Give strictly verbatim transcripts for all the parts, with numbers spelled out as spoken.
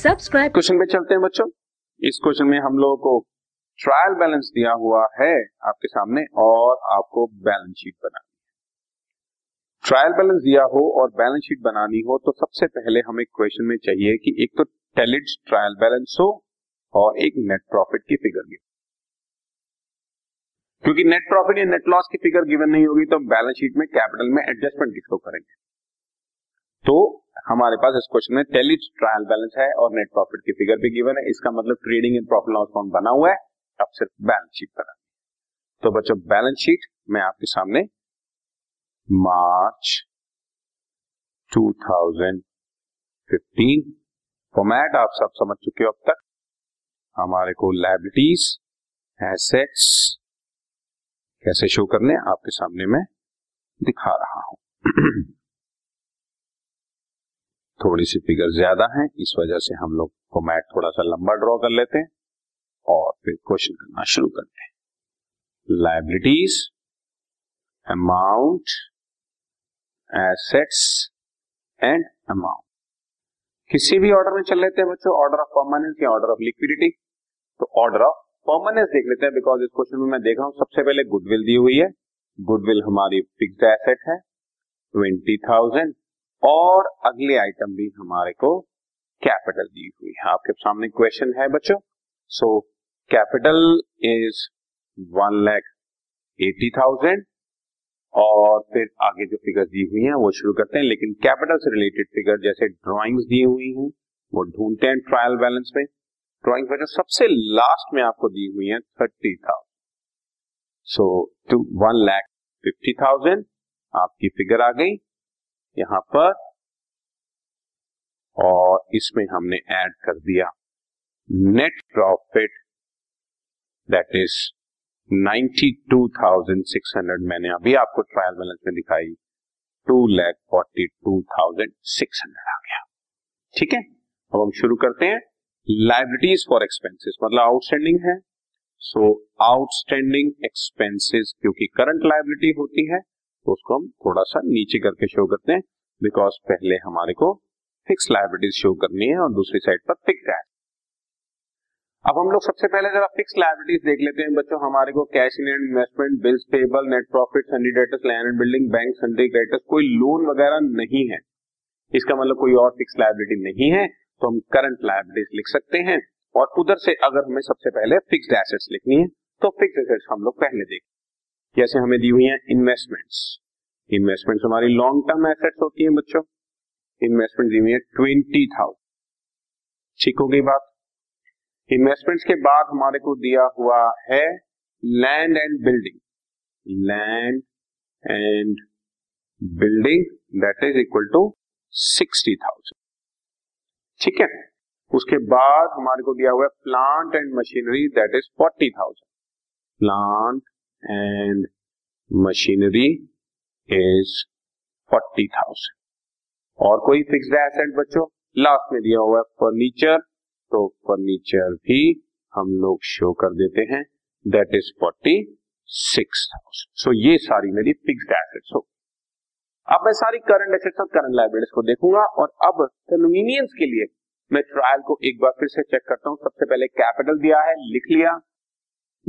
Subscribe. Question पे चलते हैं बच्चों। इस क्वेश्चन में हम लोगों को ट्रायल बैलेंस दिया हुआ है आपके सामने और आपको बैलेंस शीट बनानी है। ट्रायल बैलेंस दिया हो और बैलेंस शीट बनानी हो तो सबसे पहले हमें क्वेश्चन में चाहिए कि एक तो टेलिड ट्रायल बैलेंस हो और एक नेट प्रॉफिट की फिगर गिवन, क्योंकि नेट प्रॉफिट या नेट लॉस की फिगर गिवन नहीं होगी तो बैलेंस शीट में कैपिटल में एडजस्टमेंट किसको करेंगे। तो हमारे पास इस क्वेश्चन में टेलिड ट्रायल बैलेंस है और नेट प्रॉफिट की फिगर भी गिवन है, इसका मतलब trading and profit loss account बना हुआ है, अब सिर्फ बैलेंस शीट बनानी है। तो बच्चों बैलेंस शीट मैं आपके सामने मार्च दो हज़ार पंद्रह फॉर्मेट आप सब समझ चुके हो अब तक। हमारे को लायबिलिटीज एसेट्स कैसे शो करने आपके सामने मैं दिखा रहा हूं। थोड़ी सी फिगर ज्यादा है इस वजह से हम लोग फॉर्मेट थोड़ा सा लंबा ड्रॉ कर लेते हैं और फिर क्वेश्चन करना शुरू करते हैं। Liabilities, amount, assets and amount किसी भी ऑर्डर में चल लेते हैं बच्चों, ऑर्डर ऑफ परमानेंस या ऑर्डर ऑफ लिक्विडिटी। तो ऑर्डर ऑफ परमानेंस देख लेते हैं बिकॉज इस क्वेश्चन में मैं देख रहा हूं सबसे पहले गुडविल दी हुई है। गुडविल हमारी फिक्स्ड एसेट है ट्वेंटी थाउजेंड और अगले आइटम भी हमारे को कैपिटल दी हुई है। आपके सामने क्वेश्चन है बच्चों, so capital is one lakh eighty thousand और फिर आगे जो फिगर दी हुई है वो शुरू करते हैं, लेकिन कैपिटल से रिलेटेड फिगर जैसे ड्राइंग्स दी हुई हैं वो ढूंढते हैं ट्रायल बैलेंस में। ड्राइंग्स में सबसे लास्ट में आपको दी हुई है thirty thousand so to one lakh fifty thousand आपकी फिगर आ गई यहां पर और इसमें हमने ऐड कर दिया नेट प्रॉफिट दैट इज बानवे हज़ार छह सौ मैंने अभी आपको ट्रायल बैलेंस में दिखाई दो लाख बयालीस हज़ार छह सौ आ गया। ठीक है, अब हम शुरू करते हैं। लायबिलिटीज फॉर एक्सपेंसेस मतलब आउटस्टैंडिंग है, सो आउटस्टैंडिंग एक्सपेंसेस क्योंकि करंट लायबिलिटी होती है तो उसको हम थोड़ा सा नीचे करके शो करते हैं बिकॉज पहले हमारे को फिक्स लायबिलिटीज शो करनी है और दूसरी साइड पर फिक्स है। अब हम लोग सबसे पहले जरा फिक्स लायबिलिटीज देख लेते हैं बच्चों। हमारे को cash in hand, investment, bills payable, net profit, sundry debtors, land and building, bank sundry debtors, कोई लोन वगैरह नहीं है, इसका मतलब कोई और फिक्स लायबिलिटी नहीं है तो हम करंट लायबिलिटीज लिख सकते हैं। और उधर से अगर हमें सबसे पहले फिक्स्ड एसेट्स लिखनी है तो फिक्स्ड एसेट्स हम लोग पहले देखें। जैसे हमें दी हुई है इन्वेस्टमेंट्स, इन्वेस्टमेंट्स हमारी लॉन्ग टर्म एसेट्स होती है बच्चों। इन्वेस्टमेंट दी हुई है ट्वेंटी थाउजेंड ठीक हो गई बात। इन्वेस्टमेंट्स के बाद हमारे को दिया हुआ है land and building, land and building that is equal to sixty thousand ठीक है। उसके बाद हमारे को दिया हुआ है plant and machinery that is forty thousand plant and machinery is forty thousand और कोई फिक्स्ड एसेट बच्चों लास्ट में दिया हुआ है फर्नीचर, तो फर्नीचर भी हम लोग शो कर देते हैं that is forty six thousand. So ये सारी मेरी फिक्स्ड एसेट्स हो। अब मैं सारी करंट एसेट्स और करंट लायबिलिटीज को देखूंगा और अब कन्वीनियंस के लिए मैं ट्रायल को एक बार फिर से चेक करता हूं। सबसे पहले कैपिटल दिया है लिख लिया,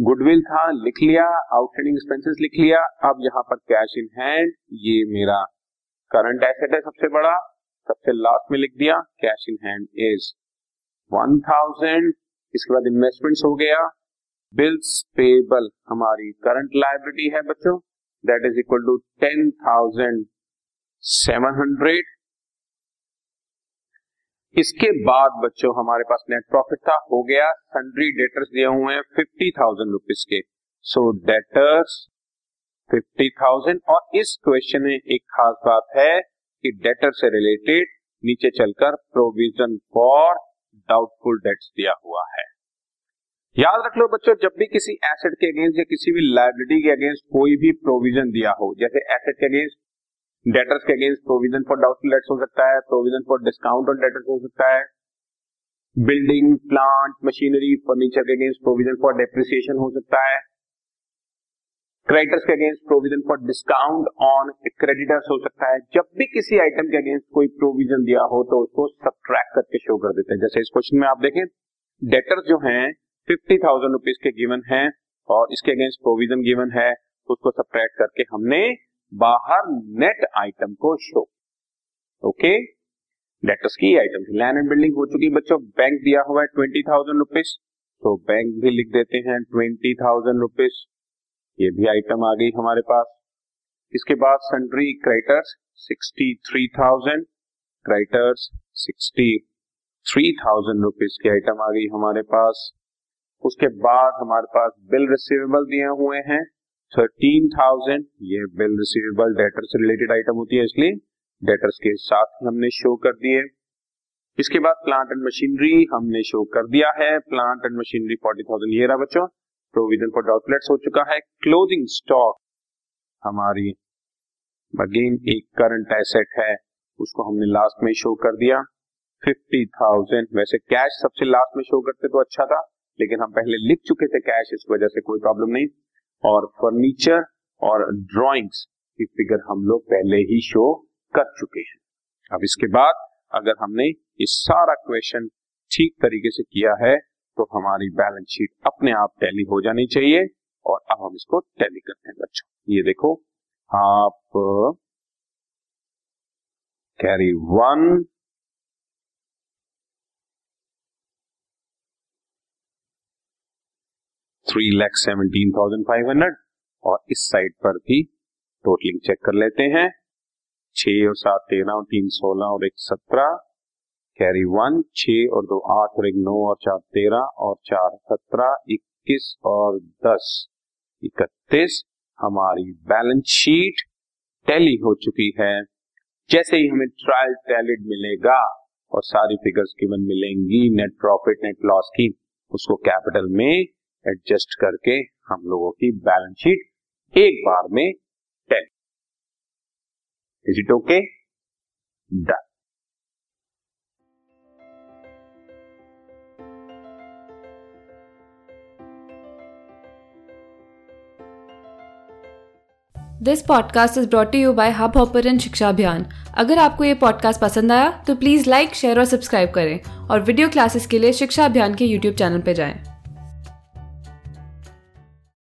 गुडविल था लिख लिया, आउटस्टैंडिंग एक्सपेंसेस लिख लिया। अब यहाँ पर कैश इन हैंड ये मेरा करंट एसेट है सबसे बड़ा, सबसे लास्ट में लिख दिया cash in hand is one thousand. इसके बाद इन्वेस्टमेंट्स हो गया, बिल्स पेबल हमारी करंट लायबिलिटी है बच्चों that is equal to ten thousand seven hundred. इसके बाद बच्चों हमारे पास नेट प्रॉफिट था हो गया, सन्ड्री डेटर्स दिए हुए हैं फिफ्टी थाउजेंड रुपीज के सो डेटर्स फिफ्टी थाउजेंड और इस क्वेश्चन में एक खास बात है कि डेटर से रिलेटेड नीचे चलकर प्रोविजन फॉर डाउटफुल डेट्स दिया हुआ है। याद रख लो बच्चों जब भी किसी एसेट के अगेंस्ट या किसी भी लायबिलिटी के अगेंस्ट कोई भी प्रोविजन दिया हो, जैसे एसेट के अगेंस्ट डेटर्स के against provision for doubtful debts हो सकता है, provision for discount on debtors हो सकता है, बिल्डिंग प्लांट मशीनरी फर्नीचर के अगेंस्ट प्रोविजन फॉर डेप्रिसिएशन हो सकता है, क्रेडिटर्स के against provision for discount on creditors हो सकता है। जब भी किसी आइटम के अगेंस्ट कोई प्रोविजन दिया हो तो उसको सब्ट्रैक्ट करके शो कर देते हैं। जैसे इस क्वेश्चन में आप देखें, डेटर्स जो हैं फिफ्टी थाउजेंड रुपीज के गिवन हैं और इसके अगेंस्ट प्रोविजन गिवन है, उसको सब्ट्रैक्ट करके हमने बाहर नेट आइटम को शो। ओके, डेटर्स की आइटम थी। लैंड एंड बिल्डिंग हो चुकी बच्चों, बैंक दिया हुआ है ट्वेंटी थाउजेंड रुपीज तो बैंक भी लिख देते हैं ट्वेंटी थाउजेंड रुपीज, ये भी आइटम आ गई हमारे पास। इसके बाद sundry creditors sixty three thousand, creditors sixty three thousand rupees की आइटम आ गई हमारे पास। उसके बाद हमारे पास बिल रिसीवेबल दिए हुए हैं थर्टीन थाउजेंड, ये बिल रिसीवेबल डेटर से रिलेटेड आइटम होती है इसलिए डेटर्स के साथ हमने शो कर दिए। इसके बाद प्लांट एंड मशीनरी हमने शो कर दिया है, plant and machinery forty thousand ये रहा बच्चों। प्रोविजन फॉर डाउटलेट्स हो चुका है। क्लोजिंग स्टॉक हमारी अगेन एक करंट एसेट है, उसको हमने लास्ट में शो कर दिया फिफ्टी थाउजेंड। वैसे कैश सबसे लास्ट में शो करते तो अच्छा था, लेकिन हम पहले लिख चुके थे कैश, इस वजह से कोई प्रॉब्लम नहीं। और फर्नीचर और ड्रॉइंग्स की फिगर हम लोग पहले ही शो कर चुके हैं। अब इसके बाद अगर हमने ये सारा क्वेश्चन ठीक तरीके से किया है तो हमारी बैलेंस शीट अपने आप टैली हो जानी चाहिए। और अब हम इसको टैली करते हैं बच्चों। ये देखो, आप carry one, three lakh seventeen thousand five hundred और इस साइड पर भी टोटलिंग चेक कर लेते हैं। छह और सात तेरह और तीन सोलह और एक सत्रह, कैरी वन, छह और दो आठ और एक नौ और चार तेरह और चार सत्रह, इक्कीस और दस इकतीस। हमारी बैलेंस शीट टैली हो चुकी है। जैसे ही हमें ट्रायल टैलिड मिलेगा और सारी फिगर्स गिवन मिलेंगी नेट प्रॉफिट नेट लॉस की, उसको कैपिटल में एडजस्ट करके हम लोगों की बैलेंस शीट एक बार में tally. Is it okay? Done. This podcast is brought you by Hubhopper and Shiksha Abhiyan. अगर आपको ये पॉडकास्ट पसंद आया तो प्लीज़ लाइक, शेयर और सब्सक्राइब करें और वीडियो क्लासेस के लिए शिक्षा अभियान के यूट्यूब चैनल पर जाएं।